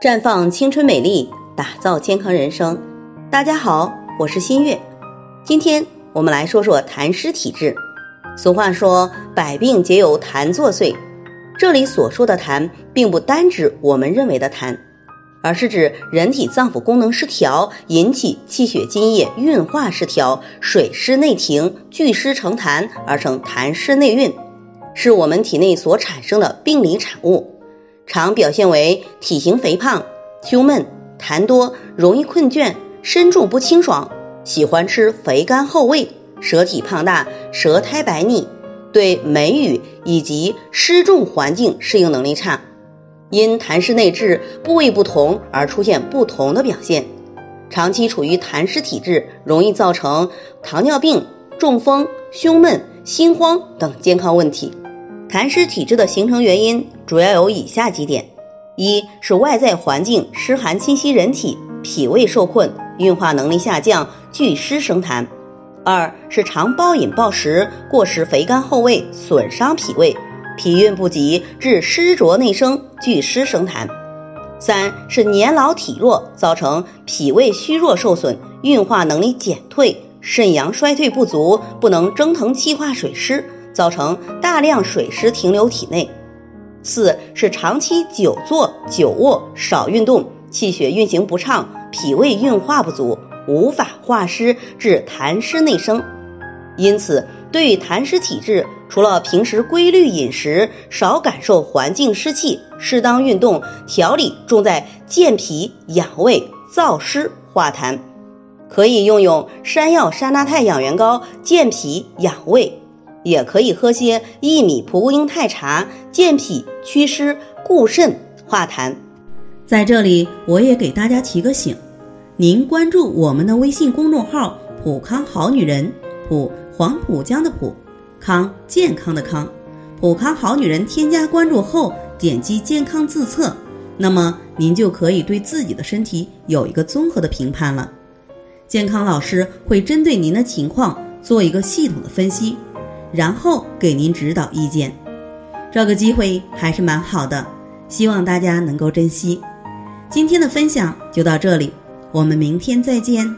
绽放青春美丽，打造健康人生。大家好，我是新月。今天我们来说说痰湿体质。俗话说百病皆由痰作祟，这里所说的痰并不单指我们认为的痰，而是指人体脏腑功能失调引起气血津液运化失调，水湿内停，聚湿成痰而成痰湿内蕴，是我们体内所产生的病理产物，常表现为体型肥胖、胸闷、痰多、容易困倦、身重不清爽，喜欢吃肥甘厚味，舌体胖大，舌苔白腻，对梅雨以及湿重环境适应能力差，因痰湿内滞部位不同而出现不同的表现。长期处于痰湿体质，容易造成糖尿病、中风、胸闷、心慌等健康问题。痰湿体质的形成原因主要有以下几点：一是外在环境湿寒侵袭人体，脾胃受困，运化能力下降，聚湿生痰；二是常暴饮暴食，过食肥甘厚味，损伤脾胃，脾运不及，致湿浊内生，聚湿生痰；三是年老体弱，造成脾胃虚弱受损，运化能力减退，肾阳衰退不足，不能蒸腾气化水湿，造成大量水湿停留体内；四是长期久坐久卧，少运动，气血运行不畅，脾胃运化不足，无法化湿，致痰湿内生。因此对于痰湿体质，除了平时规律饮食，少感受环境湿气，适当运动，调理重在健脾养胃、燥湿化痰，可以用山药山楂肽养元膏健脾养胃，也可以喝些薏米蒲公英肽茶健脾祛湿固肾化痰。在这里我也给大家提个醒，您关注我们的微信公众号普康好女人，普黄浦江的普，康健康的康，普康好女人添加关注后，点击健康自测，那么您就可以对自己的身体有一个综合的评判了。健康老师会针对您的情况做一个系统的分析，然后给您指导意见。这个机会还是蛮好的，希望大家能够珍惜。今天的分享就到这里，我们明天再见。